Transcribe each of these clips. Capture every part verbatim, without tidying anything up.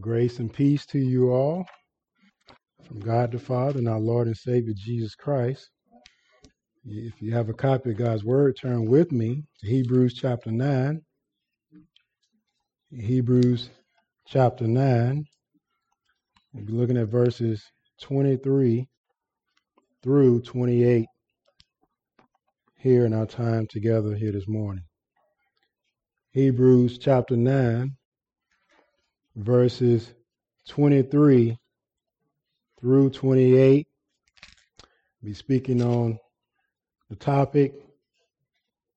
Grace and peace to you all from God the Father and our Lord and Savior Jesus Christ. If you have a copy of God's Word, turn with me to Hebrews chapter nine. Hebrews chapter nine. We'll be looking at verses twenty-three through twenty-eight here in our time together here this morning. Hebrews chapter nine, verses twenty-three through twenty-eight. I'll be speaking on the topic,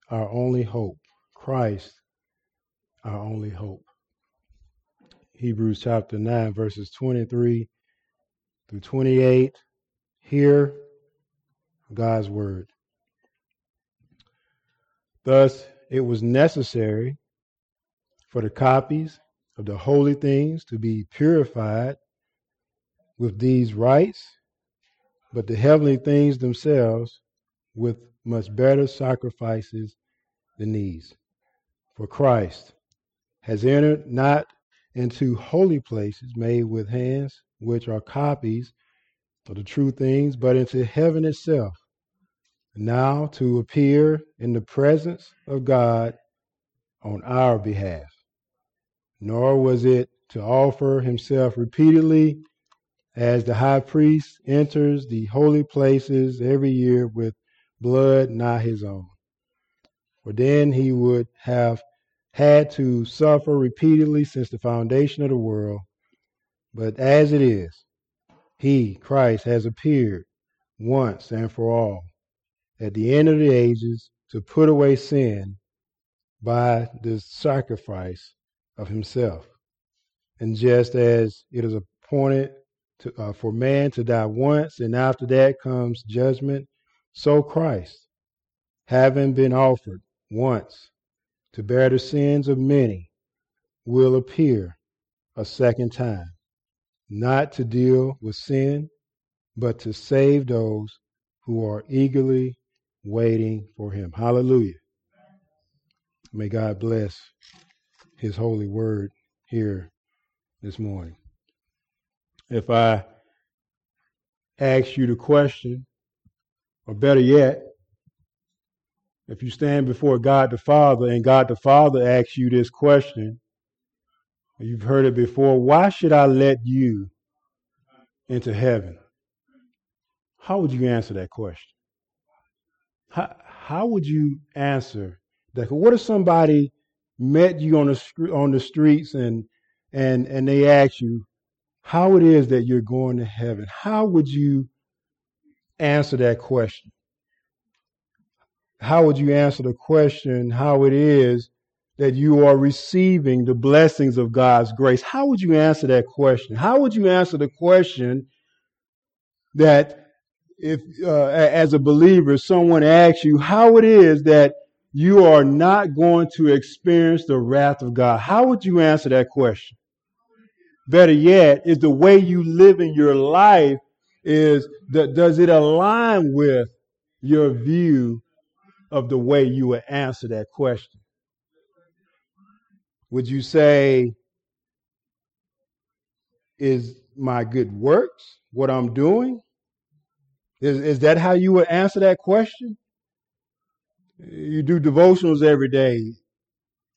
our only hope, Christ, our only hope. Hebrews chapter nine, verses twenty-three through twenty-eight. Hear God's word. Thus, it was necessary for the copies of the holy things to be purified with these rites, but the heavenly things themselves with much better sacrifices than these. For Christ has entered not into holy places made with hands, which are copies of the true things, but into heaven itself, now to appear in the presence of God on our behalf. Nor was it to offer himself repeatedly, as the high priest enters the holy places every year with blood not his own. For then he would have had to suffer repeatedly since the foundation of the world. But as it is, he, Christ, has appeared once and for all at the end of the ages to put away sin by the sacrifice of himself. And just as it is appointed to, uh, for man to die once, and after that comes judgment, so Christ, having been offered once to bear the sins of many, will appear a second time, not to deal with sin, but to save those who are eagerly waiting for him. Hallelujah. May God bless his holy word here this morning. If I ask you the question, or better yet, if you stand before God the Father and God the Father asks you this question, you've heard it before, why should I let you into heaven? How would you answer that question? How, how would you answer that? What if somebody met you on the on the streets and and and they asked you how it is that you're going to heaven? How would you answer that question? How would you answer the question how it is that you are receiving the blessings of God's grace? How would you answer that question? How would you answer the question that if uh, as a believer, someone asks you how it is that you are not going to experience the wrath of God? How would you answer that question? Better yet, is the way you live in your life, is that, does it align with your view of the way you would answer that question? Would you say, is my good works what I'm doing? Is, is that how you would answer that question? You do devotionals every day.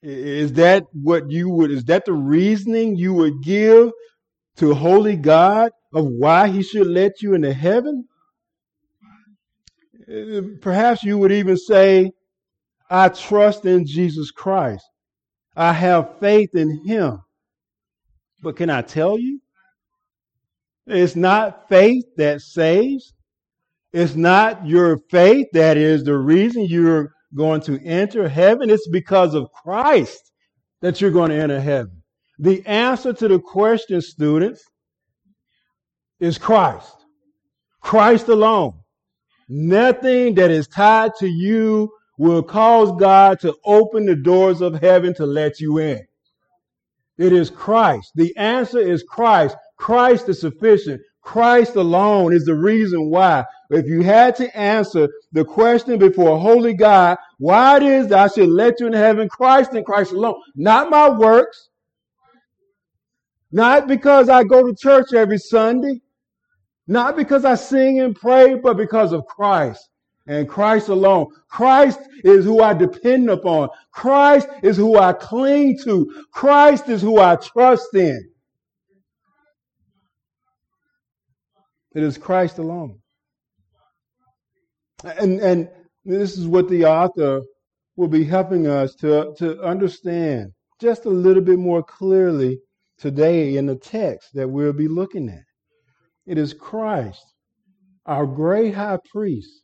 Is that what you would, is that the reasoning you would give to holy God of why he should let you into heaven? Perhaps you would even say, I trust in Jesus Christ. I have faith in him. But can I tell you? It's not faith that saves. It's not your faith that is the reason you're going to enter heaven. It's because of Christ that you're going to enter heaven. The answer to the question, students, is Christ. Christ alone. Nothing that is tied to you will cause God to open the doors of heaven to let you in. It is Christ. The answer is Christ. Christ is sufficient. Christ alone is the reason why. If you had to answer the question before holy God, why it is that I should let you in heaven, Christ and Christ alone, not my works, Not because I go to church every Sunday, not because I sing and pray, but because of Christ and Christ alone. Christ is who I depend upon. Christ is who I cling to. Christ is who I trust in. It is Christ alone. And, and this is what the author will be helping us to, to understand just a little bit more clearly today in the text that we'll be looking at. It is Christ, our great high priest,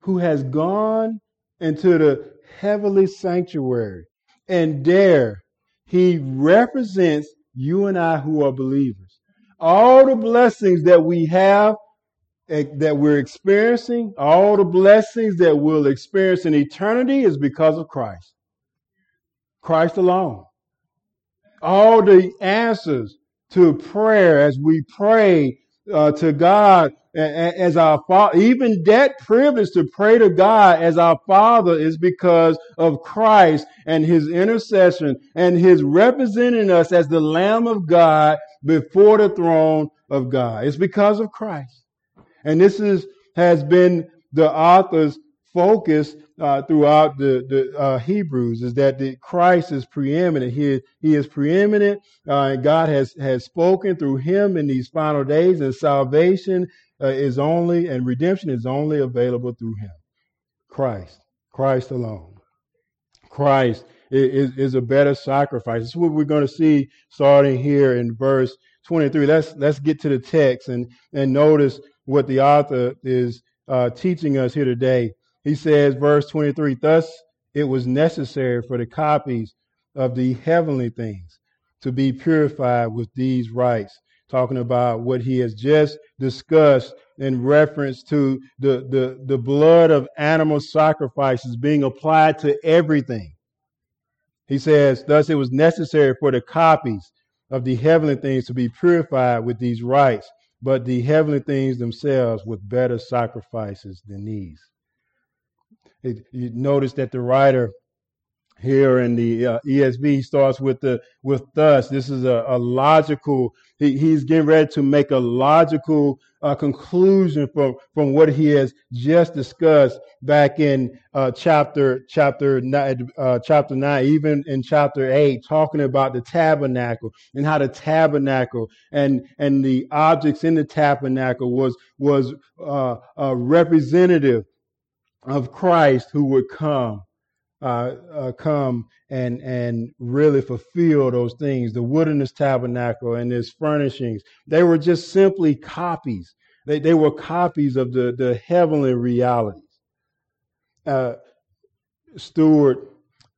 who has gone into the heavenly sanctuary. And there he represents you and I who are believers. All the blessings that we have, that we're experiencing, all the blessings that we'll experience in eternity is because of Christ. Christ alone. All the answers to prayer as we pray Uh, to God as our Father, even that privilege to pray to God as our Father is because of Christ and his intercession and his representing us as the Lamb of God before the throne of God. It's because of Christ. And this is has been the author's focus uh, throughout the, the uh, Hebrews, is that the Christ is preeminent. He, he is preeminent, uh, and God has, has spoken through him in these final days, and salvation uh, is only, and redemption is only available through him. Christ, Christ alone. Christ is, is, is a better sacrifice. This is what we're going to see starting here in verse twenty-three. Let's, let's get to the text and, and notice what the author is uh, teaching us here today. He says, verse twenty-three, thus it was necessary for the copies of the heavenly things to be purified with these rites. Talking about what he has just discussed in reference to the, the, the blood of animal sacrifices being applied to everything. He says, thus it was necessary for the copies of the heavenly things to be purified with these rites, but the heavenly things themselves with better sacrifices than these. You notice that the writer here in the uh, E S V starts with the with thus. This is a, a logical. He, he's getting ready to make a logical uh, conclusion from from what he has just discussed back in uh, chapter chapter nine, uh, chapter nine, even in chapter eight, talking about the tabernacle and how the tabernacle and and the objects in the tabernacle was was uh, a representative of Christ who would come, uh, uh, come and and really fulfill those things. The wilderness tabernacle and its furnishings, they were just simply copies. They they were copies of the the heavenly realities. Uh, Stuart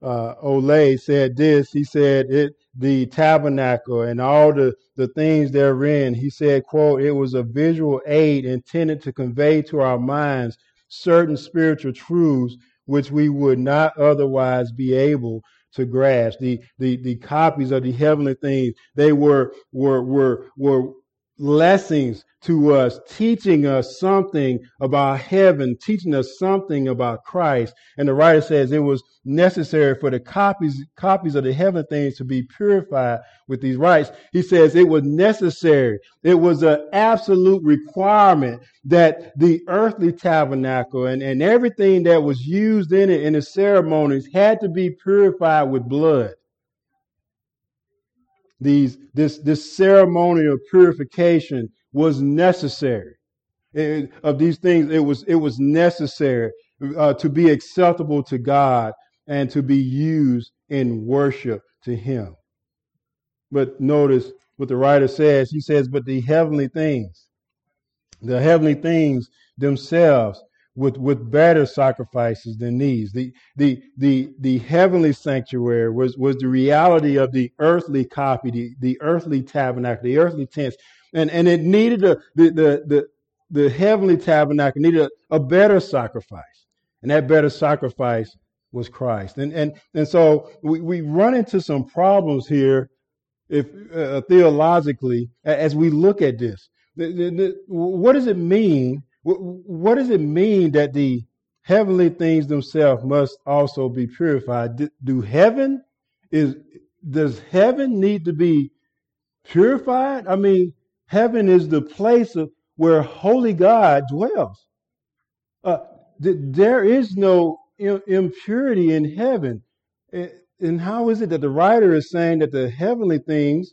uh, Olay said this. He said it the tabernacle and all the the things therein. He said, "quote It was a visual aid intended to convey to our minds certain spiritual truths which we would not otherwise be able to grasp." The the the copies of the heavenly things, they were were were were blessings to us, teaching us something about heaven, teaching us something about Christ. And the writer says it was necessary for the copies copies of the heavenly things to be purified with these rites. He says it was necessary. It was an absolute requirement that the earthly tabernacle and, and everything that was used in it in the ceremonies had to be purified with blood. These this this ceremonial purification was necessary. It, of these things, it was it was necessary uh, to be acceptable to God and to be used in worship to him. But notice what the writer says. He says, "But the heavenly things, the heavenly things themselves, with with better sacrifices than these." The the the the heavenly sanctuary was was the reality of the earthly copy, the, the earthly tabernacle, the earthly tents, and and it needed a the the the, the heavenly tabernacle needed a, a better sacrifice, and that better sacrifice was Christ. And and and so we, we run into some problems here, if uh, theologically, as we look at this. The, the, the, what does it mean? What does it mean that the heavenly things themselves must also be purified? Do heaven is does heaven need to be purified. I mean, heaven is the place of where holy God dwells. Uh, th- there is no im- impurity in heaven. It, and how is it that the writer is saying that the heavenly things,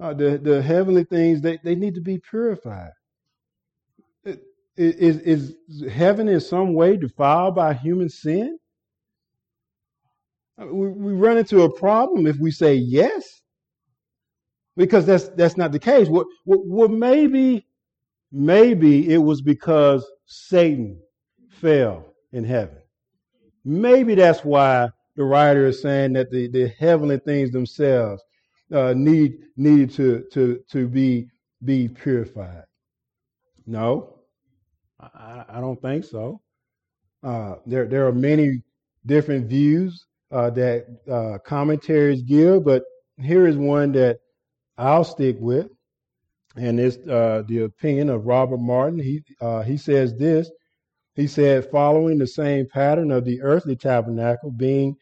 uh, the, the heavenly things, they, they need to be purified? It, it, is, is heaven in some way defiled by human sin? We, we run into a problem if we say yes, because that's that's not the case. Well, well maybe, maybe it was because Satan fell in heaven. Maybe that's why the writer is saying that the, the heavenly things themselves uh, need needed to to to be be purified. No, I, I don't think so. Uh, there there are many different views uh, that uh, commentaries give, but here is one that I'll stick with, and it's uh, the opinion of Robert Martin. He uh, he says this. He said, following the same pattern of the earthly tabernacle, being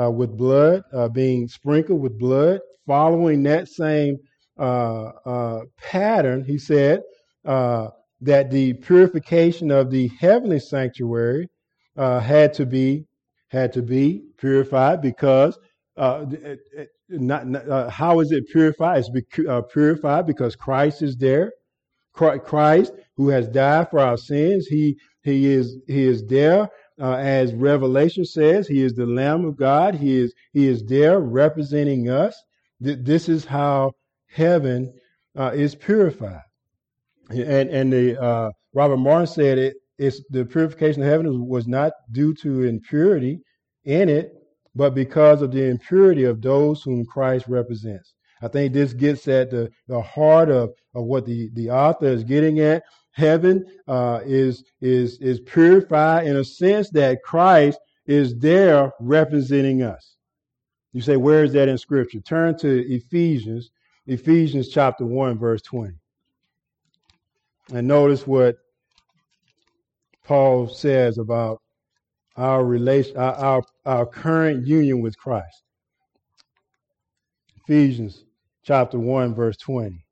uh, with blood, uh, being sprinkled with blood, following that same uh, uh, pattern, he said uh, that the purification of the heavenly sanctuary uh, had to be had to be purified because uh, it, it, not, not uh, how is it purified? It's be, uh, purified because Christ is there, Christ who has died for our sins. He He is he is there, uh, as Revelation says. He is the Lamb of God. He is he is there representing us. Th- this is how heaven uh, is purified. And and the uh, Robert Martin said it. It's the purification of heaven was not due to impurity in it, but because of the impurity of those whom Christ represents. I think this gets at the the heart of of what the the author is getting at. Heaven uh, is is is purified in a sense that Christ is there representing us. You say, where is that in Scripture? Turn to Ephesians, Ephesians chapter one, verse twenty. And notice what Paul says about our relation, our, our, our current union with Christ. Ephesians chapter one, verse twenty.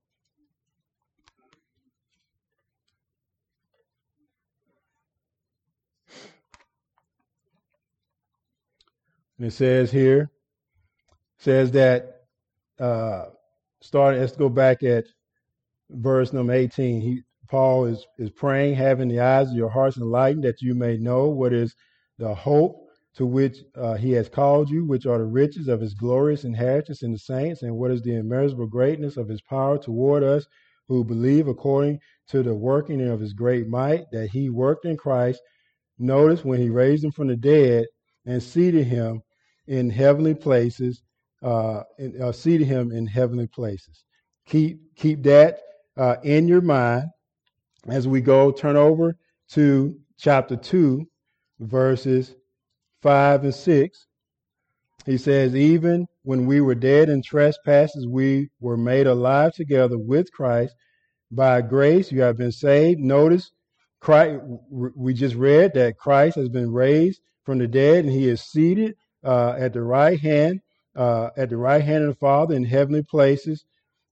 And it says here, says that, uh, starting, let's go back at verse number eighteen. He, Paul is, is praying, having the eyes of your hearts enlightened, that you may know what is the hope to which uh, he has called you, which are the riches of his glorious inheritance in the saints, and what is the immeasurable greatness of his power toward us who believe, according to the working of his great might, that he worked in Christ. Notice, when he raised him from the dead and seated him in heavenly places, uh, and, uh, seated him in heavenly places. Keep keep that uh, in your mind as we go. Turn over to chapter two, verses five and six. He says, even when we were dead in trespasses, we were made alive together with Christ. By grace you have been saved. Notice, Christ, we just read that Christ has been raised from the dead, and he is seated Uh, at the right hand, uh, at the right hand of the Father in heavenly places.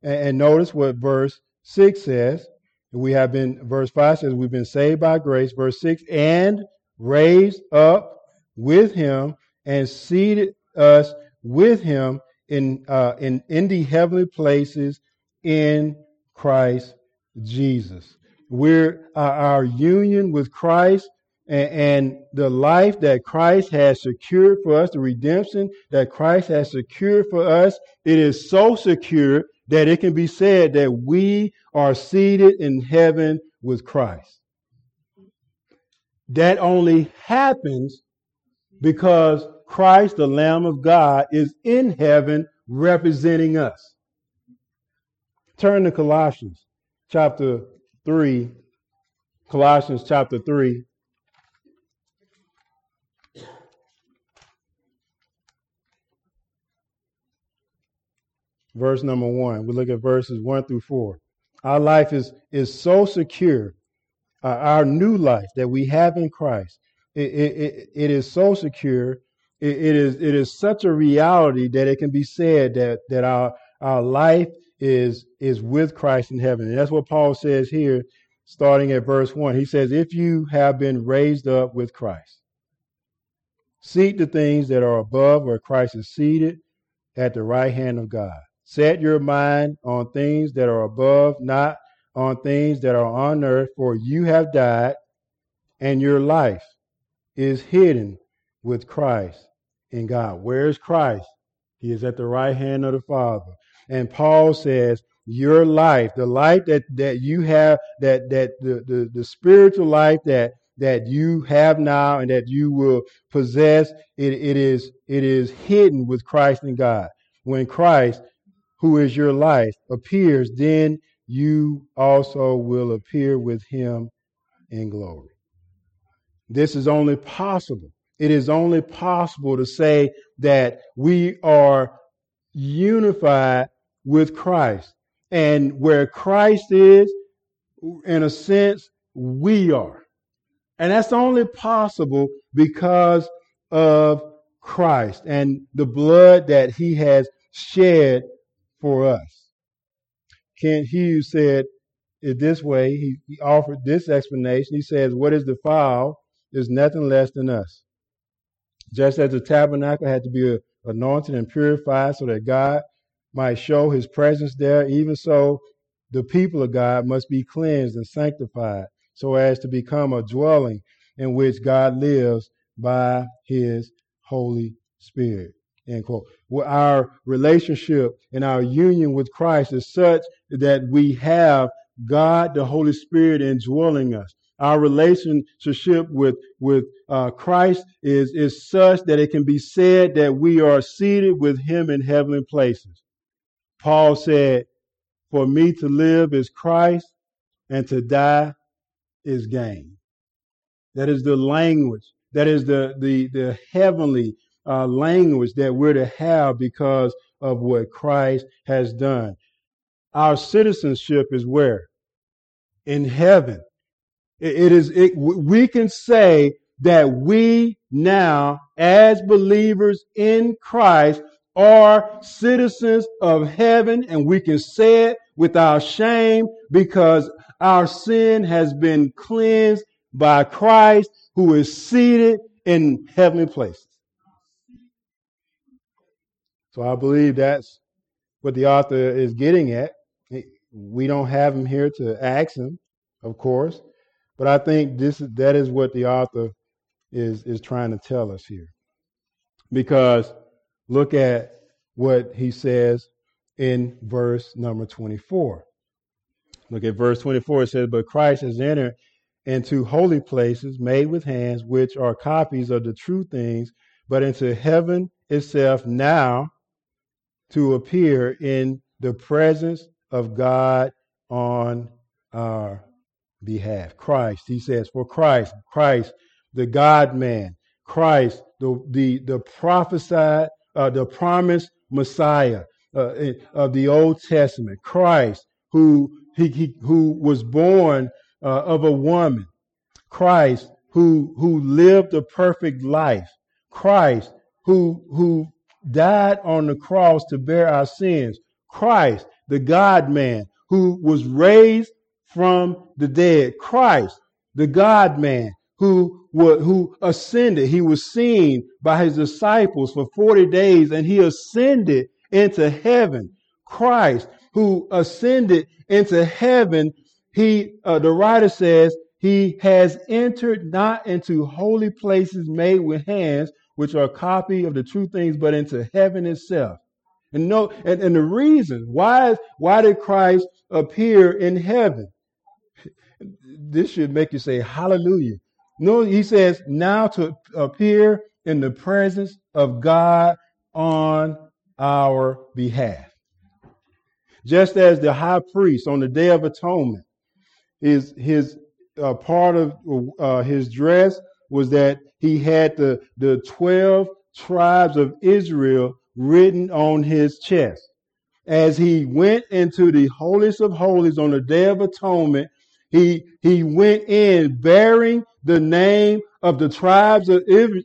And, and notice what verse six says. We have been, verse five says, we've been saved by grace. Verse six, and raised up with him and seated us with him in uh, in, in the heavenly places in Christ Jesus. We're uh, our union with Christ and the life that Christ has secured for us, the redemption that Christ has secured for us, it is so secure that it can be said that we are seated in heaven with Christ. That only happens because Christ, the Lamb of God, is in heaven representing us. Turn to Colossians chapter three. Colossians chapter three. Verse number one, we look at verses one through four. Our life is, is so secure, uh, our new life that we have in Christ. It, it, it, it is so secure. It, it is it is such a reality that it can be said that that our our life is is with Christ in heaven. And that's what Paul says here, starting at verse one. He says, if you have been raised up with Christ, seek the things that are above where Christ is seated at the right hand of God. Set your mind on things that are above, not on things that are on earth, for you have died, and your life is hidden with Christ in God. Where is Christ? He is at the right hand of the Father. And Paul says, your life, the life that, that you have, that that the, the, the spiritual life that that you have now and that you will possess, it, it is it is hidden with Christ in God. When Christ, who is your life, appears, then you also will appear with him in glory. This is only possible. It is only possible to say that we are unified with Christ. And where Christ is, in a sense, we are. And that's only possible because of Christ and the blood that he has shed for us. Kent Hughes said it this way. He, he offered this explanation. He says, what is defiled is nothing less than us. Just as the tabernacle had to be anointed and purified so that God might show his presence there, even so the people of God must be cleansed and sanctified so as to become a dwelling in which God lives by his Holy Spirit. End quote. Well, our relationship and our union with Christ is such that we have God, the Holy Spirit, indwelling us. Our relationship with with uh, Christ is, is such that it can be said that we are seated with him in heavenly places. Paul said, for me to live is Christ and to die is gain. That is the language. That is the, the, the heavenly uh, language that we're to have because of what Christ has done. Our citizenship is where? In heaven. It is, it, we can say that we now, as believers in Christ, are citizens of heaven, and we can say it without shame because our sin has been cleansed by Christ, who is seated in heavenly places. So I believe that's what the author is getting at. We don't have him here to ask him, of course. But I think this is, that is what the author is, is trying to tell us here. Because look at what he says in verse number twenty-four. Look at verse twenty-four. It says, but Christ has entered into holy places made with hands, which are copies of the true things, but into heaven itself now to appear in the presence of God on our behalf. Christ, he says, for Christ, Christ, the God-man, Christ, the the the prophesied, uh, the promised Messiah uh, of the Old Testament, Christ, who he, he who was born uh, of a woman, Christ, who who lived a perfect life, Christ, who who died on the cross to bear our sins, Christ, the God-man, who was raised from the dead, Christ, the God-man, who who ascended. He was seen by his disciples for forty days, and he ascended into heaven. Christ, who ascended into heaven, he uh, the writer says he has entered not into holy places made with hands, which are a copy of the true things, but into heaven itself. And no, and, and the reason why why did Christ appear in heaven? This should make you say, hallelujah. No, he says now to appear in the presence of God on our behalf. Just as the high priest on the Day of Atonement, is his uh, part of uh, his dress was that he had the, the twelve tribes of Israel written on his chest. As he went into the holiest of holies on the Day of Atonement, He he went in bearing the name of the tribes of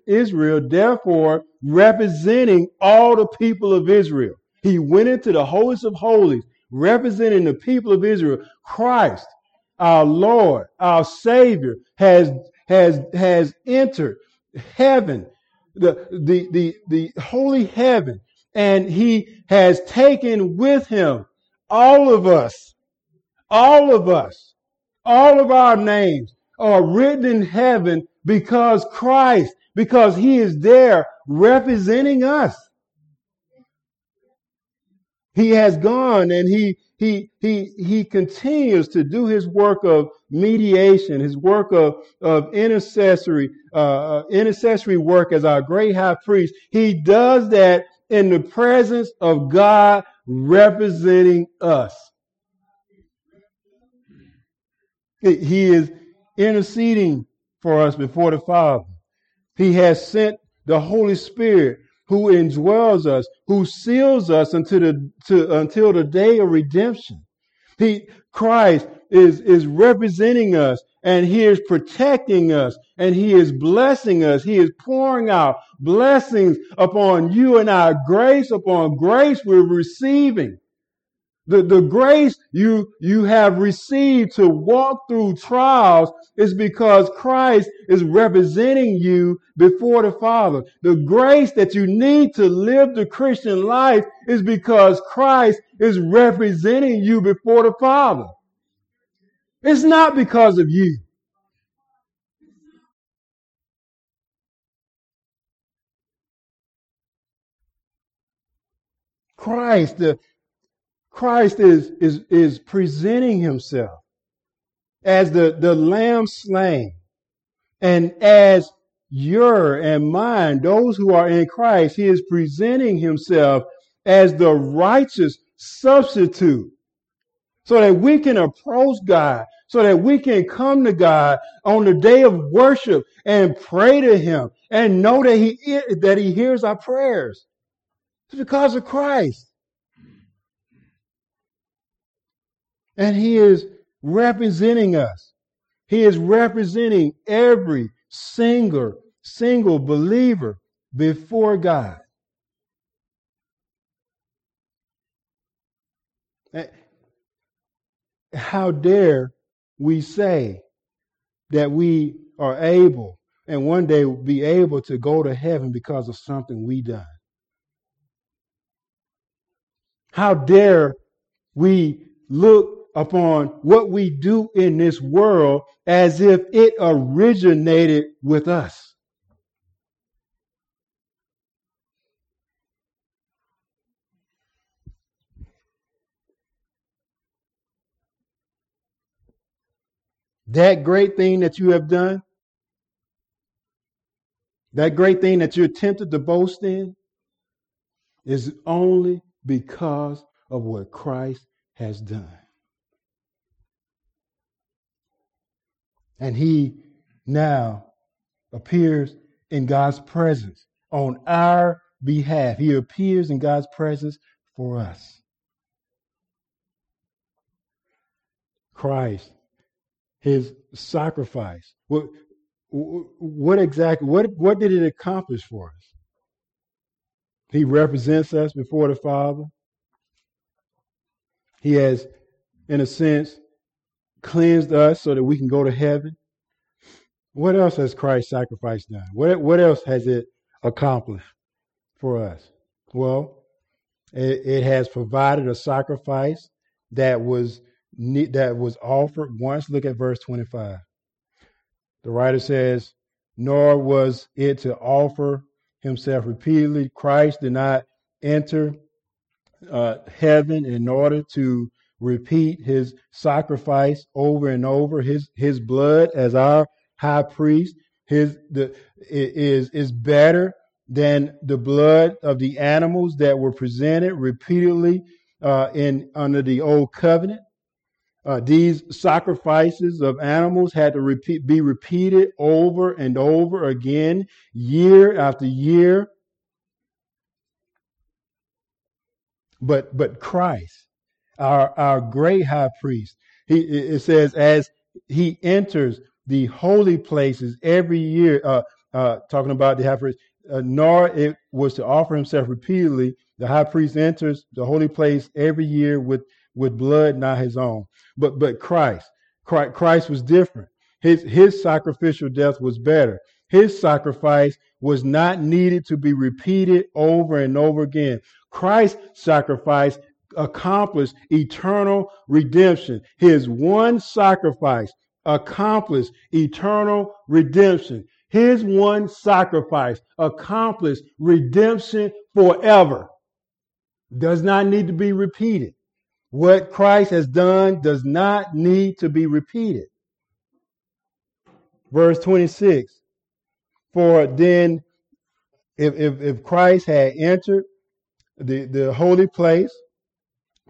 Israel, therefore representing all the people of Israel. He went into the holiest of holies representing the people of Israel, Christ, our Lord, our Savior, has has has entered heaven, the the the, the holy heaven, and he has taken with him all of us, all of us, all of our names are written in heaven because Christ, because he is there representing us. He has gone and he he he he continues to do his work of mediation, his work of of intercessory uh, intercessory work as our great high priest. He does that in the presence of God representing us. He is interceding for us before the Father. He has sent the Holy Spirit, who indwells us, who seals us until the to, until the day of redemption. He, Christ, is is representing us, and he is protecting us, and he is blessing us. He is pouring out blessings upon you and our grace upon grace we're receiving. The, the grace you, you have received to walk through trials is because Christ is representing you before the Father. The grace that you need to live the Christian life is because Christ is representing you before the Father. It's not because of you. Christ, the Christ is, is, is presenting himself as the, the lamb slain, and as your and mine, those who are in Christ. He is presenting himself as the righteous substitute so that we can approach God, so that we can come to God on the day of worship and pray to him and know that he, that he hears our prayers. It's because of Christ. And he is representing us. He is representing every single, single believer before God. How dare we say that we are able and one day be able to go to heaven because of something we done? How dare we look upon what we do in this world as if it originated with us? That great thing that you have done, that great thing that you're tempted to boast in, is only because of what Christ has done. And he now appears in God's presence on our behalf. He appears in God's presence for us. Christ, his sacrifice. What, what exactly, what, what did it accomplish for us? He represents us before the Father. He has, in a sense, cleansed us so that we can go to heaven. What else has Christ's sacrifice done? What, what else has it accomplished for us? Well, it, it has provided a sacrifice that was that was offered once. Look at verse twenty-five. The writer says, "Nor was it to offer himself repeatedly." Christ did not enter uh, heaven in order to repeat his sacrifice over and over. His his blood as our high priest his the is is better than the blood of the animals that were presented repeatedly uh, in under the old covenant. Uh, these sacrifices of animals had to repeat be repeated over and over again, year after year. But but Christ, Our, our great high priest, he, it says, as he enters the holy places every year, uh, uh, talking about the high priest, uh, nor it was to offer himself repeatedly. The high priest enters the holy place every year with with blood not his own, but but Christ. Christ, Christ was different. His, his sacrificial death was better. His sacrifice was not needed to be repeated over and over again. Christ's sacrifice accomplished eternal redemption. His one sacrifice accomplished eternal redemption. His one sacrifice accomplished redemption forever. Does not need to be repeated. What Christ has done does not need to be repeated. Verse twenty-six. For then, if, if, if Christ had entered the, the holy place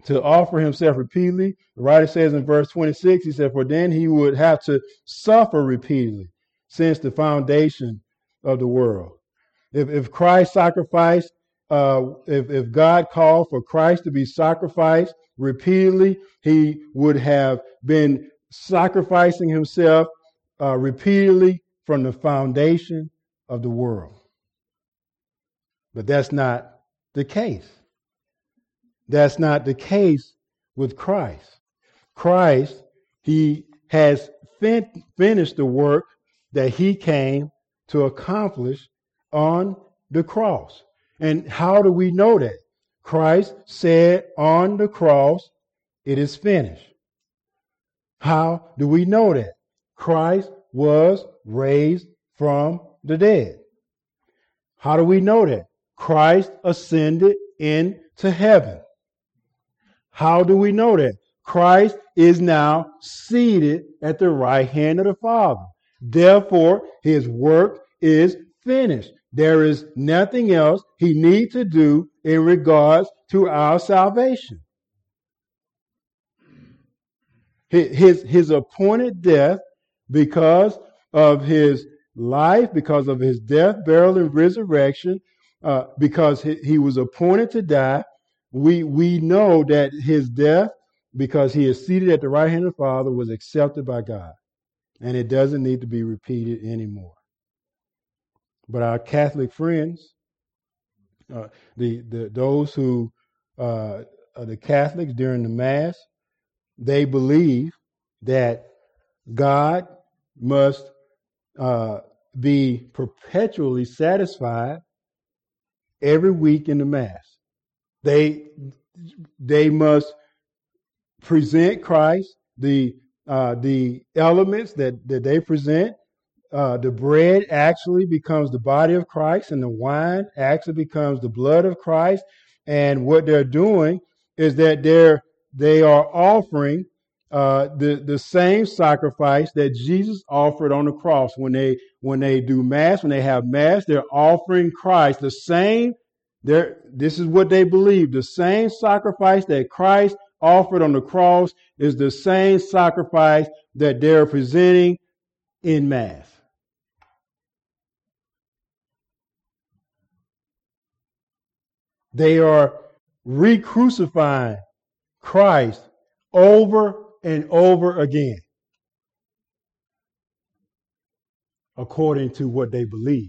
to offer himself repeatedly, the writer says in verse twenty-six, he said, for then he would have to suffer repeatedly since the foundation of the world. If, if Christ sacrificed, uh, if, if God called for Christ to be sacrificed repeatedly, he would have been sacrificing himself uh, repeatedly from the foundation of the world. But that's not the case. That's not the case with Christ. Christ, he has fin- finished the work that he came to accomplish on the cross. And how do we know that? Christ said on the cross, it is finished. How do we know that? Christ was raised from the dead. How do we know that? Christ ascended into heaven. How do we know that? Christ is now seated at the right hand of the Father. Therefore, his work is finished. There is nothing else he needs to do in regards to our salvation. His, his appointed death, because of his life, because of his death, burial, and resurrection, uh, because he, he was appointed to die, we, we know that his death, because he is seated at the right hand of the Father, was accepted by God. And it doesn't need to be repeated anymore. But our Catholic friends, uh, the, the those who uh, are the Catholics during the Mass, they believe that God must uh, be perpetually satisfied every week in the Mass. They they must present Christ the. Uh, the elements that, that they present, uh, the bread actually becomes the body of Christ and the wine actually becomes the blood of Christ. And what they're doing is that they're, they are offering uh, the, the same sacrifice that Jesus offered on the cross. When they, when they do Mass, when they have Mass, they're offering Christ the same, they're, this is what they believe, the same sacrifice that Christ offered on the cross is the same sacrifice that they're presenting in Mass. They are re-crucifying Christ over and over again, according to what they believe.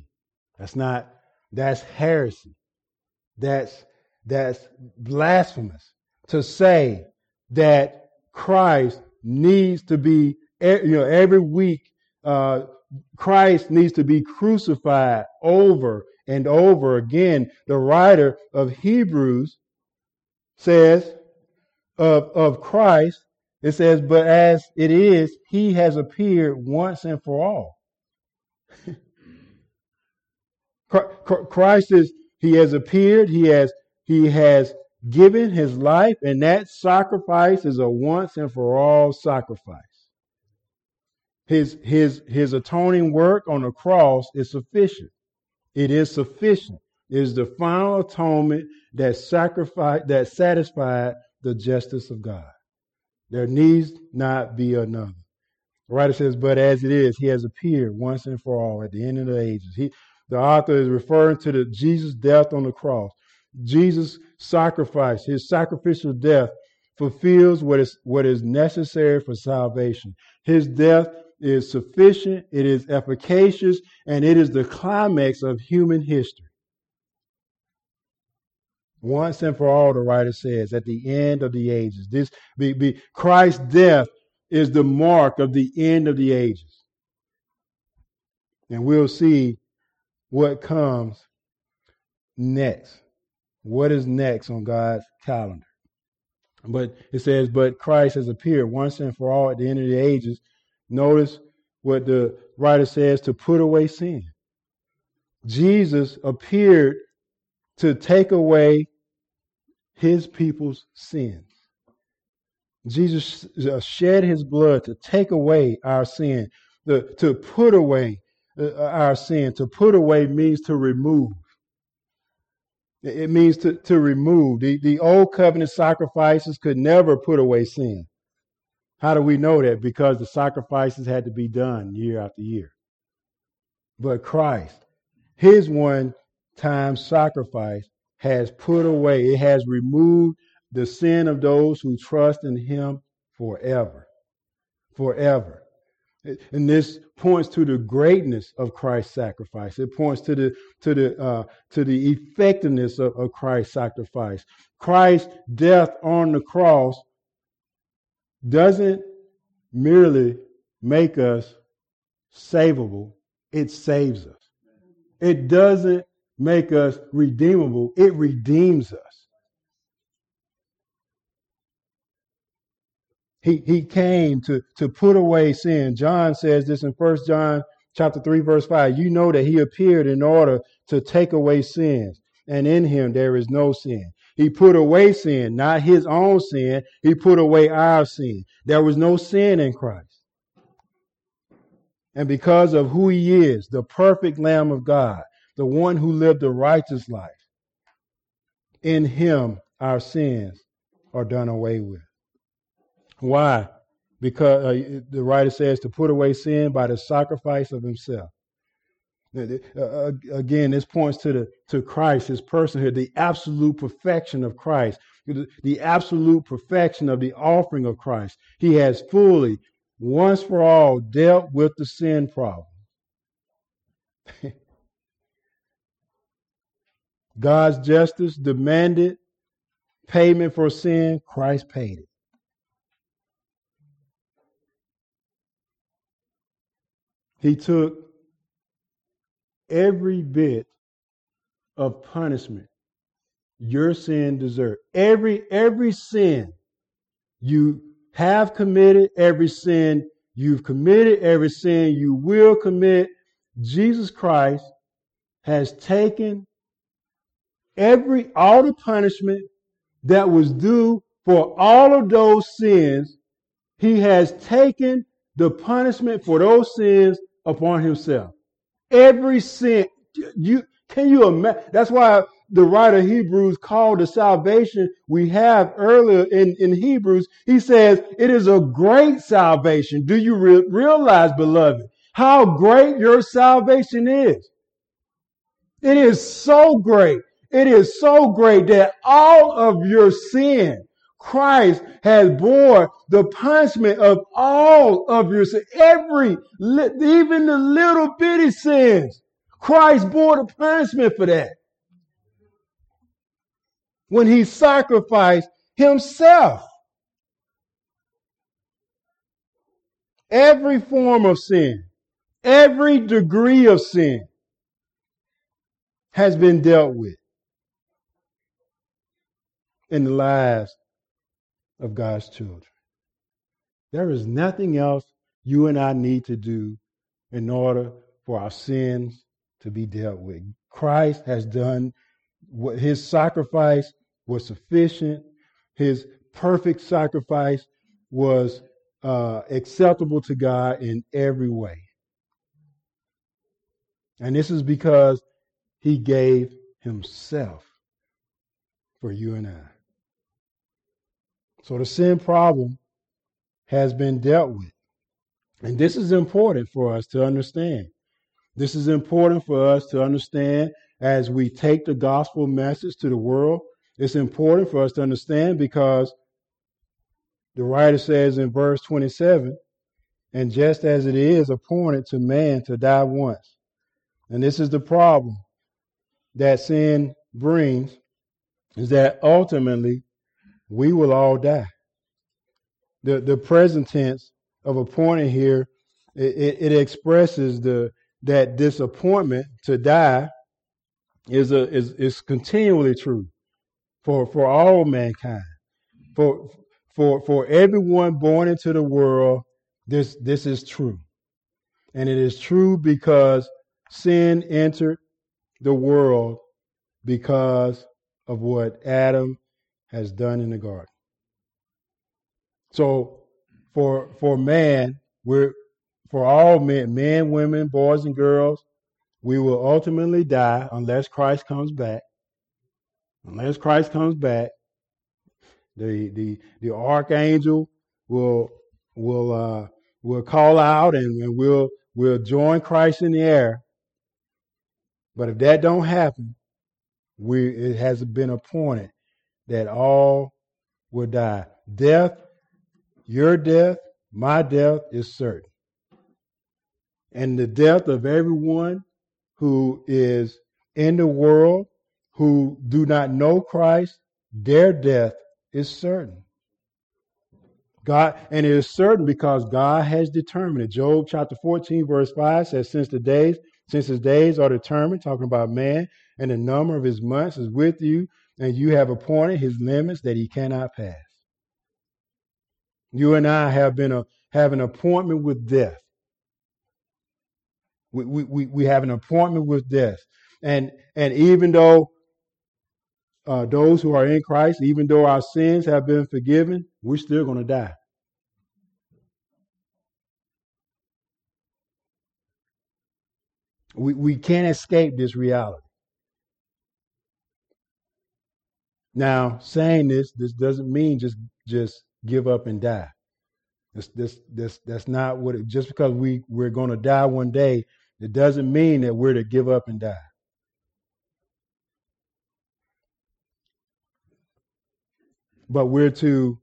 That's not, that's heresy. That's, that's blasphemous. To say that Christ needs to be, you know, every week, uh, Christ needs to be crucified over and over again. The writer of Hebrews says of, of Christ, it says, but as it is, he has appeared once and for all. Christ is, he has appeared, he has, he has, given his life, and that sacrifice is a once and for all sacrifice. His, his, his atoning work on the cross is sufficient. It is sufficient. It is the final atonement that sacrifice that satisfied the justice of God. There needs not be another. The writer says, but as it is, he has appeared once and for all at the end of the ages. He, the author is referring to the Jesus' death on the cross. Jesus' sacrifice, his sacrificial death, fulfills what is what is necessary for salvation. His death is sufficient, it is efficacious, and it is the climax of human history. Once and for all, the writer says, at the end of the ages. This be, be, Christ's death is the mark of the end of the ages. And we'll see what comes next. What is next on God's calendar? But it says, but Christ has appeared once and for all at the end of the ages. Notice what the writer says, to put away sin. Jesus appeared to take away his people's sins. Jesus shed his blood to take away our sin, the, to put away our sin. To put away means to remove. It means to, to remove. The, the old covenant sacrifices could never put away sin. How do we know that? Because the sacrifices had to be done year after year. But Christ, his one time sacrifice has put away, it has removed the sin of those who trust in him forever. Forever. And this points to the greatness of Christ's sacrifice. It points to the to the uh, to the effectiveness of, of Christ's sacrifice. Christ's death on the cross doesn't merely make us savable, it saves us. It doesn't make us redeemable, it redeems us. He, he came to, to put away sin. John says this in First John chapter three, verse five. You know that he appeared in order to take away sins, and in him there is no sin. He put away sin, not his own sin. He put away our sin. There was no sin in Christ. And because of who he is, the perfect Lamb of God, the one who lived a righteous life, in him our sins are done away with. Why? Because uh, the writer says to put away sin by the sacrifice of himself. Uh, again, this points to the to Christ, his personhood, the absolute perfection of Christ, the absolute perfection of the offering of Christ. He has fully, once for all, dealt with the sin problem. God's justice demanded payment for sin. Christ paid it. He took every bit of punishment your sin deserved. Every, every sin you have committed, every sin you've committed, every sin you will commit, Jesus Christ has taken every, all the punishment that was due for all of those sins. He has taken the punishment for those sins upon himself. Every sin, you can you imagine? That's why the writer of Hebrews called the salvation we have earlier in, in Hebrews. He says, it is a great salvation. Do you re- realize, beloved, how great your salvation is? It is so great. It is so great that all of your sin, Christ has bore the punishment of all of your sins, every, even the little bitty sins. Christ bore the punishment for that when he sacrificed himself. Every form of sin, every degree of sin has been dealt with in the lives of God's children. There is nothing else you and I need to do in order for our sins to be dealt with. Christ has done what his sacrifice was sufficient. His perfect sacrifice was uh, acceptable to God in every way. And this is because he gave himself for you and I. So the sin problem has been dealt with. And this is important for us to understand. This is important for us to understand as we take the gospel message to the world. It's important for us to understand because the writer says in verse twenty-seven, and just as it is appointed to man to die once. And this is the problem that sin brings. is that ultimately we will all die. The the present tense of appointed here, it, it expresses the that disappointment to die is a is is continually true for for all mankind. For for for everyone born into the world, this this is true. And it is true because sin entered the world because of what Adam has done in the garden. So for for man, we're for all men, men, women, boys and girls, we will ultimately die unless Christ comes back. Unless Christ comes back, the the the archangel will will uh, will call out and, and we'll we'll join Christ in the air. But if that don't happen, we it has been appointed that all will die. Death, your death, my death is certain. And the death of everyone who is in the world, who do not know Christ, their death is certain. God, and it is certain because God has determined it. Job chapter fourteen, verse five says, since the days, since his days are determined, talking about man, and the number of his months is with you, and you have appointed his limits that he cannot pass. You and I have been a, have an appointment with death. We we we have an appointment with death, and and even though uh, those who are in Christ, even though our sins have been forgiven, we're still going to die. We we can't escape this reality. Now, saying this, this doesn't mean just just give up and die. This this this that's not what it, just because we we're going to die one day. It doesn't mean that we're to give up and die. But we're to,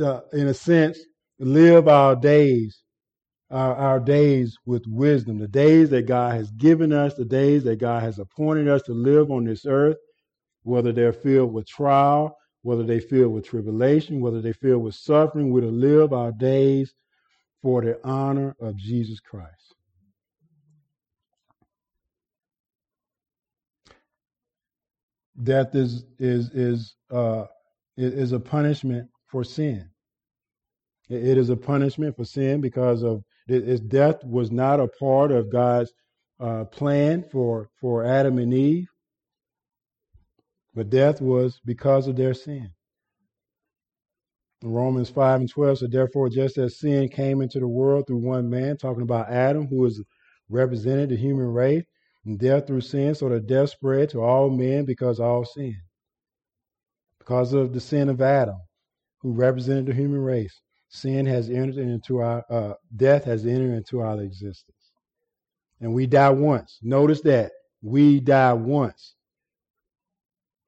uh, in a sense, live our days, our, our days with wisdom. The days that God has given us, the days that God has appointed us to live on this earth, whether they're filled with trial, whether they filled with tribulation, whether they filled with suffering, we're to live our days for the honor of Jesus Christ. Death is is is uh, is a punishment for sin. It is a punishment for sin because of its death was not a part of God's uh, plan for for Adam and Eve, but death was because of their sin. In Romans five and twelve said, therefore, just as sin came into the world through one man, talking about Adam, who is represented the human race. And death through sin, so that death spread to all men because all sin. Because of the sin of Adam, who represented the human race, sin has entered into our uh, death has entered into our existence, and we die once. Notice that we die once.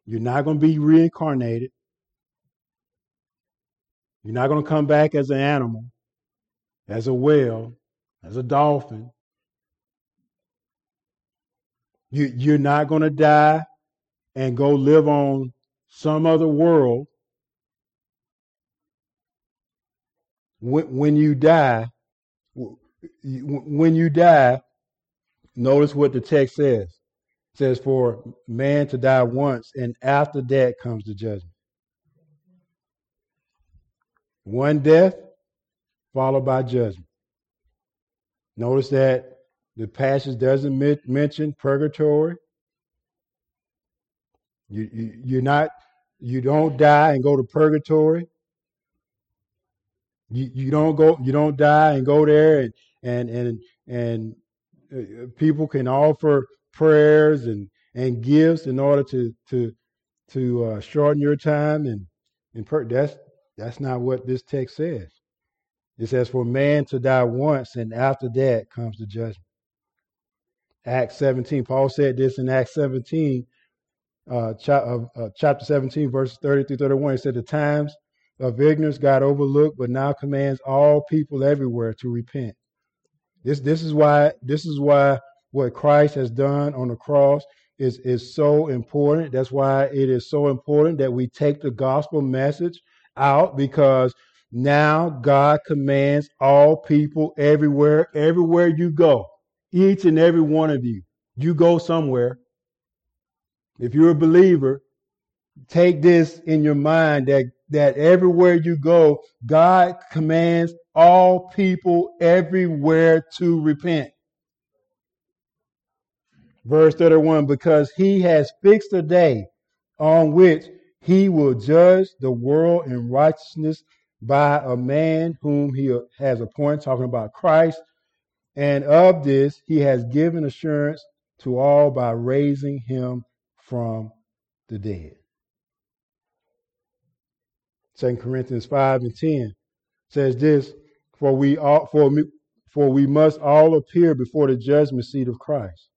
You're not going to be reincarnated. You're not going to come back as an animal, as a whale, as a dolphin. You, you're not going to die and go live on some other world. When, when you die, when you die, notice what the text says. It says, for man to die once, and after that comes the judgment. One death followed by judgment. Notice that the passage doesn't mit- mention purgatory. You, you you're not you don't die and go to purgatory. You you don't go you don't die and go there and and and, and uh, people can offer prayers and, and gifts in order to to to uh, shorten your time and and pur- that's that's not what this text says. It says for man to die once, and after that comes the judgment. Acts seventeen. Paul said this in Acts seventeen, uh, ch- uh, uh, chapter seventeen, verses thirty through thirty-one. He said, the times of ignorance God overlooked, but now commands all people everywhere to repent. This this is why this is why what Christ has done on the cross is, is so important. That's why it is so important that we take the gospel message out, because now God commands all people everywhere, everywhere you go, each and every one of you, you go somewhere. If you're a believer, take this in your mind that, that everywhere you go, God commands all people everywhere to repent. Verse thirty-one, because he has fixed a day on which he will judge the world in righteousness by a man whom he has appointed, talking about Christ. And of this, he has given assurance to all by raising him from the dead. Second Corinthians five and ten says this, for we all, for, for we must all appear before the judgment seat of Christ,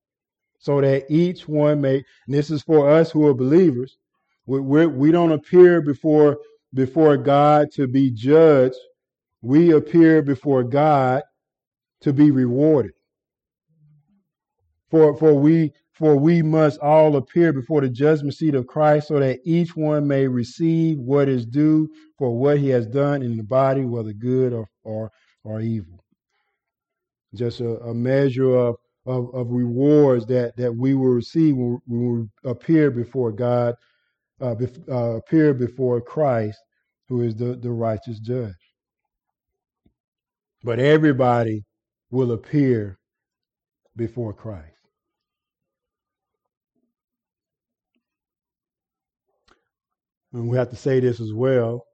so that each one may, and this is for us who are believers, we, we, we don't appear before, before God to be judged. We appear before God to be rewarded. For, for we, For we must all appear before the judgment seat of Christ, so that each one may receive what is due for what he has done in the body, whether good or or, or evil. Just a, a measure of, of, of rewards that, that we will receive when we appear before God, uh, bef, uh, appear before Christ, who is the, the righteous judge. But everybody will appear before Christ. And we have to say this as well.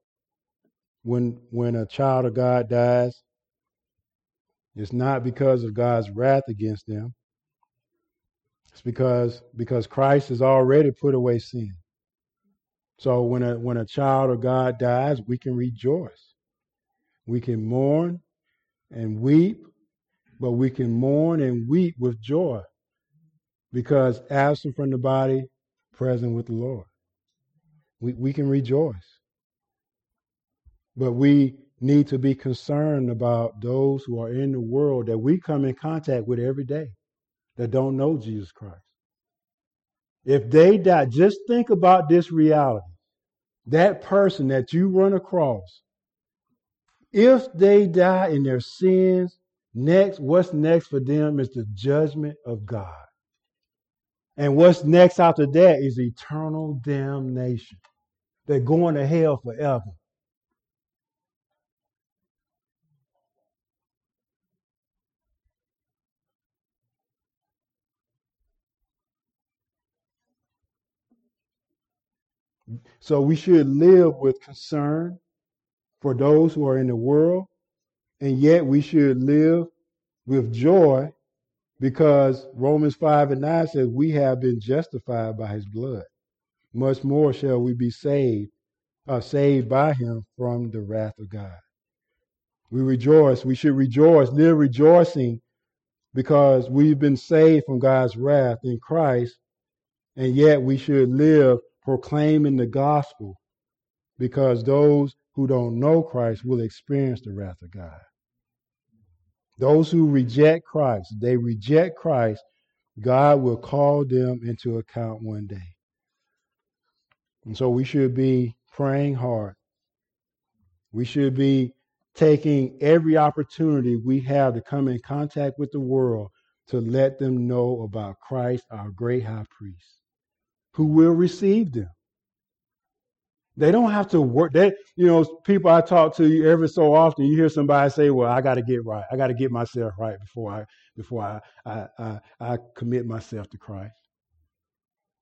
When when a child of God dies, it's not because of God's wrath against them. It's because because Christ has already put away sin. So when a when a child of God dies, we can rejoice. We can mourn and weep, but we can mourn and weep with joy, because absent from the body, present with the Lord. We we can rejoice. But we need to be concerned about those who are in the world that we come in contact with every day that don't know Jesus Christ. If they die, just think about this reality. That person that you run across, if they die in their sins, next, what's next for them is the judgment of God. And what's next after that is eternal damnation. They're going to hell forever. So we should live with concern for those who are in the world, and yet we should live with joy, because Romans five and nine says we have been justified by his blood. Much more shall we be saved, uh, saved by him from the wrath of God. We rejoice. We should rejoice. Live rejoicing, because we've been saved from God's wrath in Christ. And yet we should live proclaiming the gospel, because those who don't know Christ will experience the wrath of God. Those who reject Christ, they reject Christ, God will call them into account one day. And so we should be praying hard. We should be taking every opportunity we have to come in contact with the world to let them know about Christ, our great high priest, who will receive them. They don't have to work. They, you know, people I talk to, you every so often, you hear somebody say, well, I got to get right. I got to get myself right before I before I, I I I commit myself to Christ.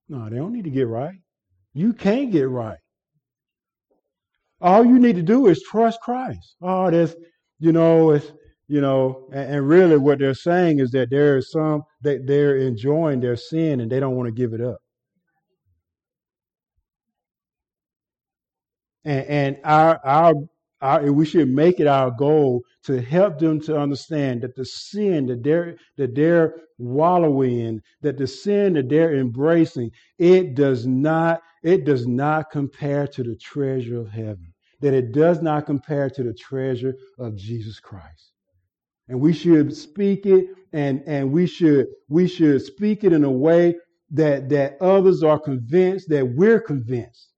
No, they don't need to get right. You can't get right. All you need to do is trust Christ. Oh, that's, you know, it's, you know, and, and really what they're saying is that there is some, that they're enjoying their sin and they don't want to give it up. And, and our, our our we should make it our goal to help them to understand that the sin that they're that they're wallowing in, that the sin that they're embracing, it does not it does not compare to the treasure of heaven. That it does not compare to the treasure of Jesus Christ. And we should speak it, and and we should we should speak it in a way that, that others are convinced, that we're convinced.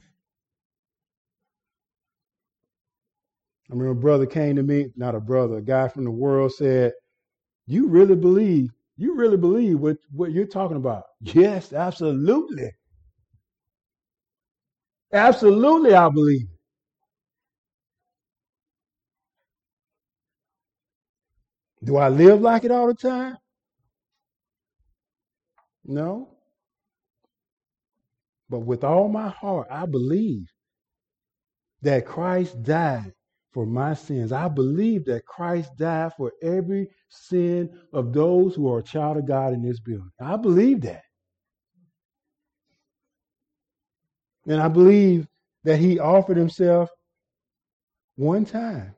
I remember a brother came to me, not a brother, a guy from the world said, you really believe, you really believe what, what you're talking about? Yes, absolutely. Absolutely, I believe. Do I live like it all the time? No. But with all my heart, I believe that Christ died for my sins. I believe that Christ died for every sin of those who are a child of God in this building. I believe that. And I believe that he offered himself one time.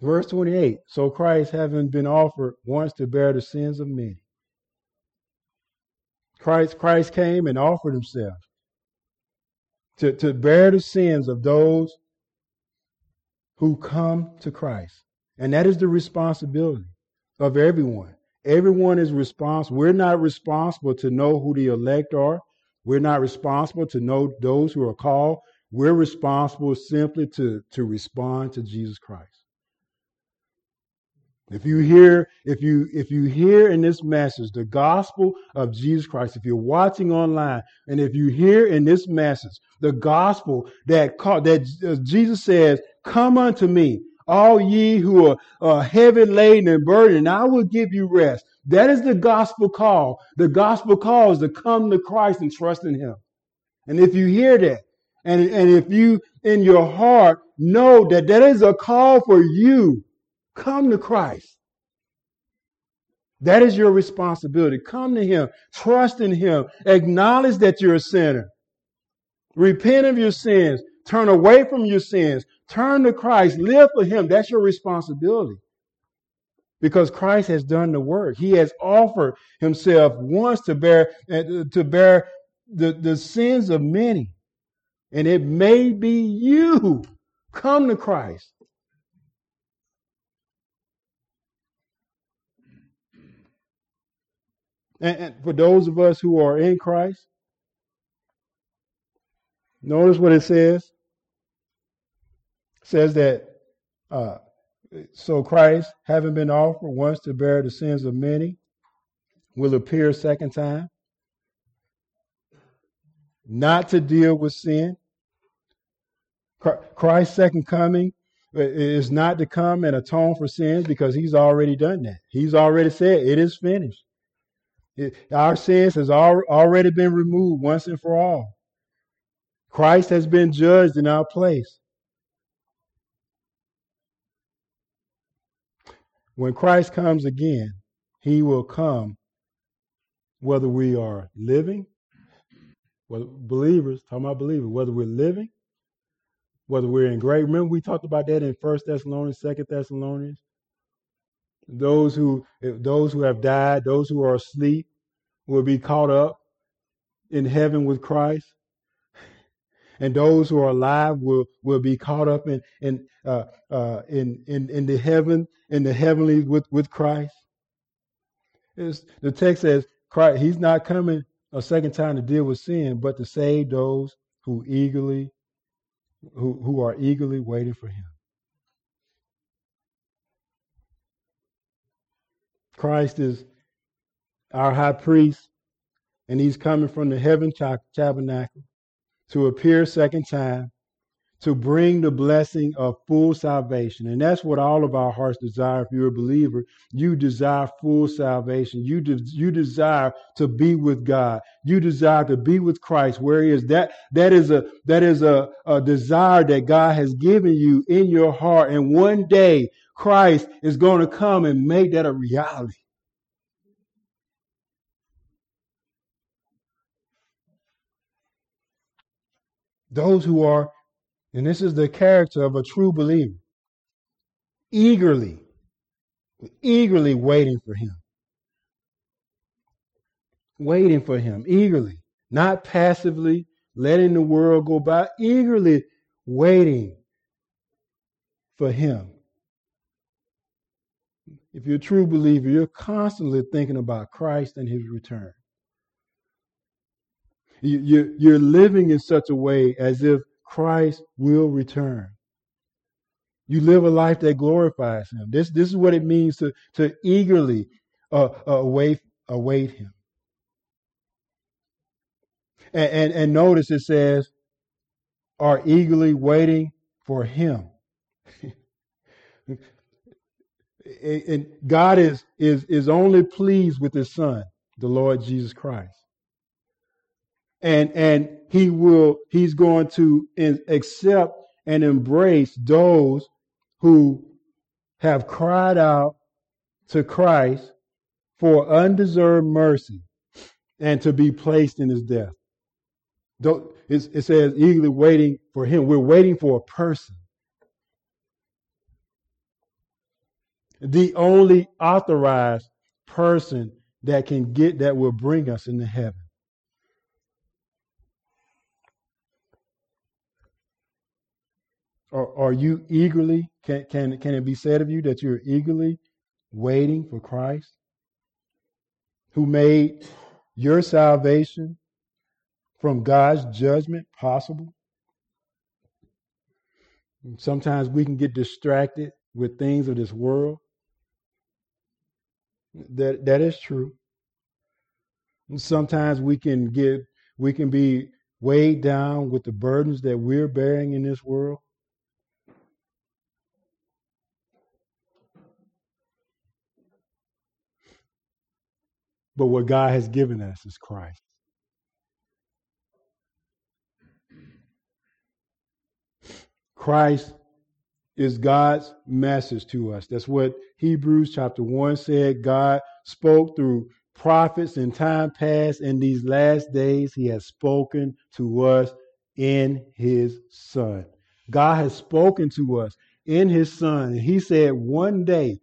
Verse twenty-eight, so Christ, having been offered once to bear the sins of many. Christ, Christ came and offered himself to, to bear the sins of those who come to Christ. And that is the responsibility of everyone. Everyone is responsible. We're not responsible to know who the elect are. We're not responsible to know those who are called. We're responsible simply to, to respond to Jesus Christ. If you hear, if you, if you hear in this message the gospel of Jesus Christ, if you're watching online, and if you hear in this message the gospel that call, that Jesus says, "Come unto me, all ye who are uh, heavy laden and burdened, and I will give you rest." That is the gospel call. The gospel call is to come to Christ and trust in Him. And if you hear that, and and if you in your heart know that that is a call for you. Come to Christ. That is your responsibility. Come to Him. Trust in Him. Acknowledge that you're a sinner. Repent of your sins. Turn away from your sins. Turn to Christ. Live for Him. That's your responsibility. Because Christ has done the work. He has offered Himself once to bear, to bear the, the sins of many. And it may be you. Come to Christ. And for those of us who are in Christ, notice what it says. It says that, uh, so Christ, having been offered once to bear the sins of many, will appear a second time, not to deal with sin. Christ's second coming is not to come and atone for sins because He's already done that. He's already said, it is finished. It, our sins has al- already been removed once and for all. Christ has been judged in our place. When Christ comes again, He will come whether we are living, whether believers, talking about believers, whether we're living, whether we're in grave. Remember we talked about that in First Thessalonians, Second Thessalonians. Those who those who have died, those who are asleep, will be caught up in heaven with Christ. And those who are alive will, will be caught up in in uh, uh, in in in the heaven in the heavenly with, with Christ. It's, the text says Christ, He's not coming a second time to deal with sin, but to save those who eagerly who, who are eagerly waiting for Him. Christ is our high priest, and He's coming from the heaven tabernacle to appear a second time to bring the blessing of full salvation. And that's what all of our hearts desire. If you're a believer, you desire full salvation. You de- you desire to be with God. You desire to be with Christ where He is. That, that is, a, that is a, a desire that God has given you in your heart. And one day, Christ is going to come and make that a reality. Those who are, and this is the character of a true believer, eagerly, eagerly waiting for Him. Waiting for Him, eagerly, not passively, letting the world go by, eagerly waiting for Him. If you're a true believer, you're constantly thinking about Christ and His return. You, you're living in such a way as if Christ will return. You live a life that glorifies him. This, this is what it means to, to eagerly uh, await, await him. And, and, and notice it says, are eagerly waiting for him. And God is, is, is only pleased with his son, the Lord Jesus Christ. And, and he will, he's going to accept and embrace those who have cried out to Christ for undeserved mercy and to be placed in his death. It says eagerly waiting for him. We're waiting for a person. The only authorized person that can get, that will bring us into heaven. Or are you eagerly, can, can, can it be said of you that you're eagerly waiting for Christ, who made your salvation from God's judgment possible? And sometimes we can get distracted with things of this world. That, that is true. And sometimes we can get, we can be weighed down with the burdens that we're bearing in this world. But what God has given us is Christ. Christ is God's message to us. That's what Hebrews chapter one said. God spoke through prophets in time past. In these last days, he has spoken to us in his son. God has spoken to us in his son. And he said one day,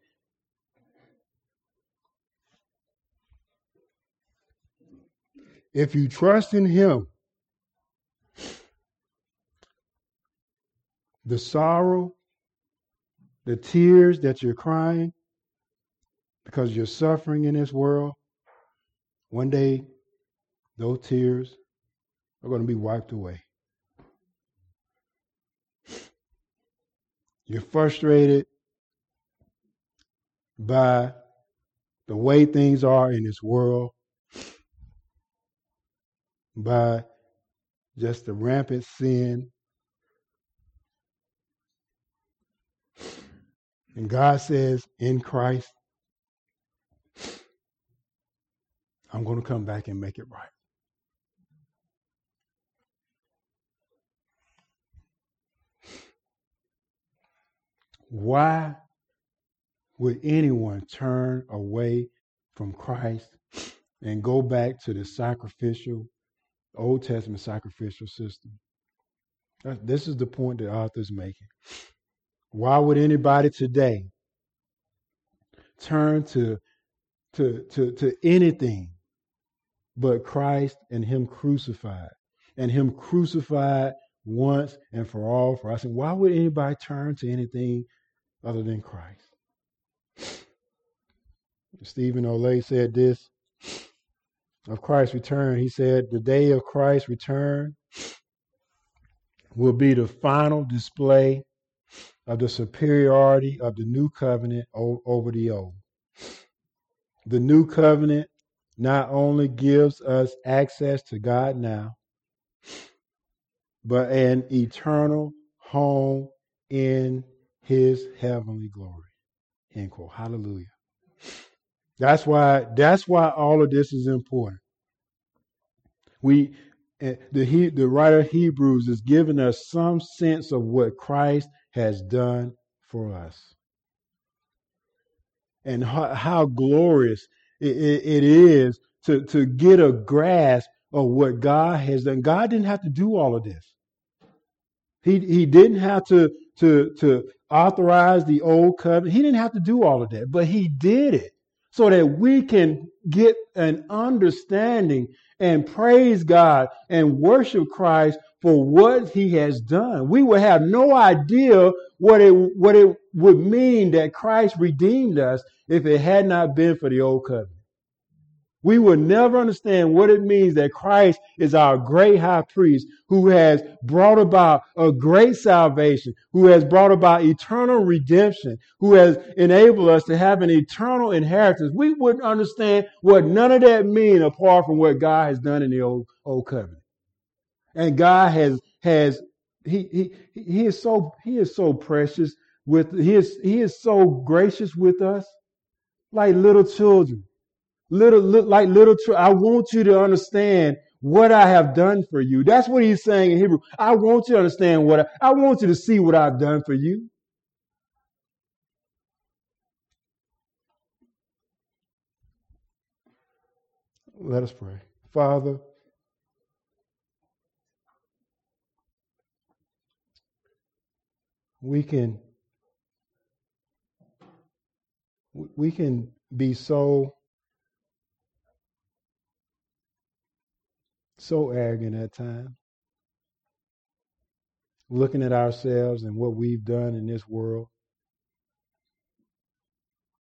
if you trust in him, the sorrow, the tears that you're crying because you're suffering in this world, one day those tears are going to be wiped away. You're frustrated by the way things are in this world, by just the rampant sin. And God says, in Christ, I'm going to come back and make it right. Why would anyone turn away from Christ and go back to the sacrificial Old Testament sacrificial system? This is the point that Arthur's making. Why would anybody today turn to, to, to, to anything but Christ and him crucified, and him crucified once and for all for us? And why would anybody turn to anything other than Christ? Stephen Olay said this of Christ's return. He said, the day of Christ's return will be the final display of the superiority of the new covenant over the old. The new covenant not only gives us access to God now, but an eternal home in his heavenly glory. End quote. Hallelujah. That's why, that's why all of this is important. We, the, he, the writer of Hebrews is giving us some sense of what Christ has done for us, and how, how glorious it, it, it is to, to get a grasp of what God has done. God didn't have to do all of this. He, he didn't have to, to, to authorize the old covenant. He didn't have to do all of that, but he did it, so that we can get an understanding and praise God and worship Christ for what he has done. We would have no idea what it, what it would mean that Christ redeemed us if it had not been for the old covenant. We will never understand what it means that Christ is our great high priest who has brought about a great salvation, who has brought about eternal redemption, who has enabled us to have an eternal inheritance. We wouldn't understand what none of that means apart from what God has done in the old, old covenant. And God has, has, he, he, he is so, he is so precious with, he is, he is so gracious with us, like little children. Little, like little, I want you to understand what I have done for you. That's what he's saying in Hebrew. I want you to understand what I, I want you to see what I've done for you. Let us pray. Father, we can, we can be so So arrogant at times, looking at ourselves and what we've done in this world.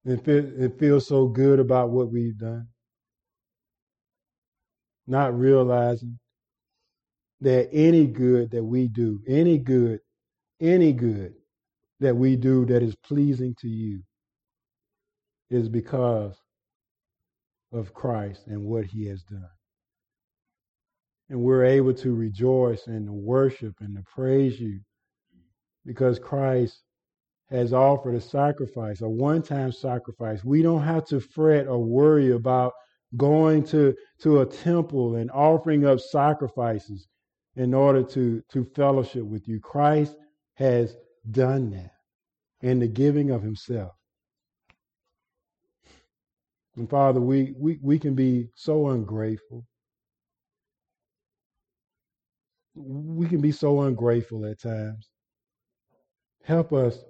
It, feel, it feels so good about what we've done. Not realizing that any good that we do, any good, any good that we do that is pleasing to you is because of Christ and what he has done. And we're able to rejoice and to worship and to praise you because Christ has offered a sacrifice, a one-time sacrifice. We don't have to fret or worry about going to, to a temple and offering up sacrifices in order to, to fellowship with you. Christ has done that in the giving of himself. And Father, we, we, we can be so ungrateful. We can be so ungrateful at times. Help us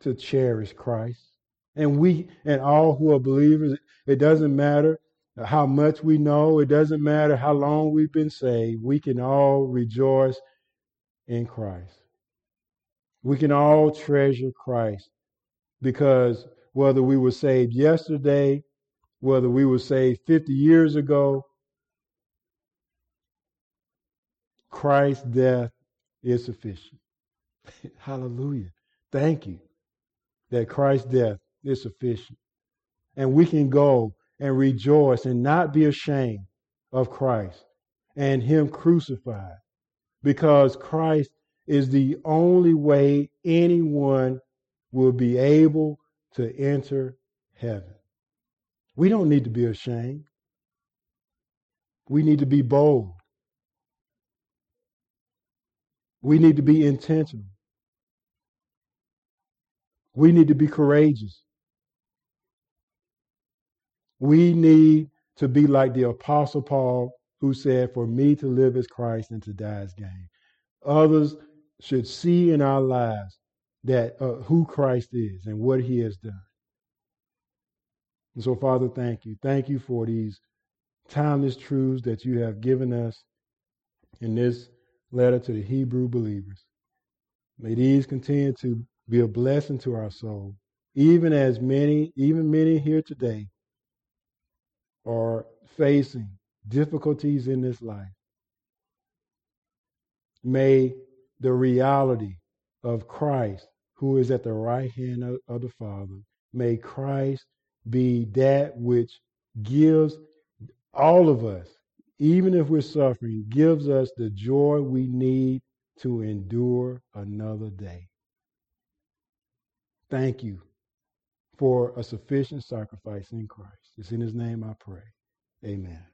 to cherish Christ. And we and all who are believers, it doesn't matter how much we know. It doesn't matter how long we've been saved. We can all rejoice in Christ. We can all treasure Christ because whether we were saved yesterday, whether we were saved fifty years ago, Christ's death is sufficient. Hallelujah. Thank you that Christ's death is sufficient. And we can go and rejoice and not be ashamed of Christ and him crucified because Christ is the only way anyone will be able to enter heaven. We don't need to be ashamed. We need to be bold. We need to be intentional. We need to be courageous. We need to be like the Apostle Paul, who said, "For me to live is Christ and to die is gain." Others should see in our lives that uh, who Christ is and what he has done. And so, Father, thank you. Thank you for these timeless truths that you have given us in this letter to the Hebrew believers. May these continue to be a blessing to our soul, even as many, even many here today are facing difficulties in this life. May the reality of Christ, who is at the right hand of, of the Father, may Christ be that which gives all of us, even if we're suffering, gives us the joy we need to endure another day. Thank you for a sufficient sacrifice in Christ. It's in his name I pray. Amen.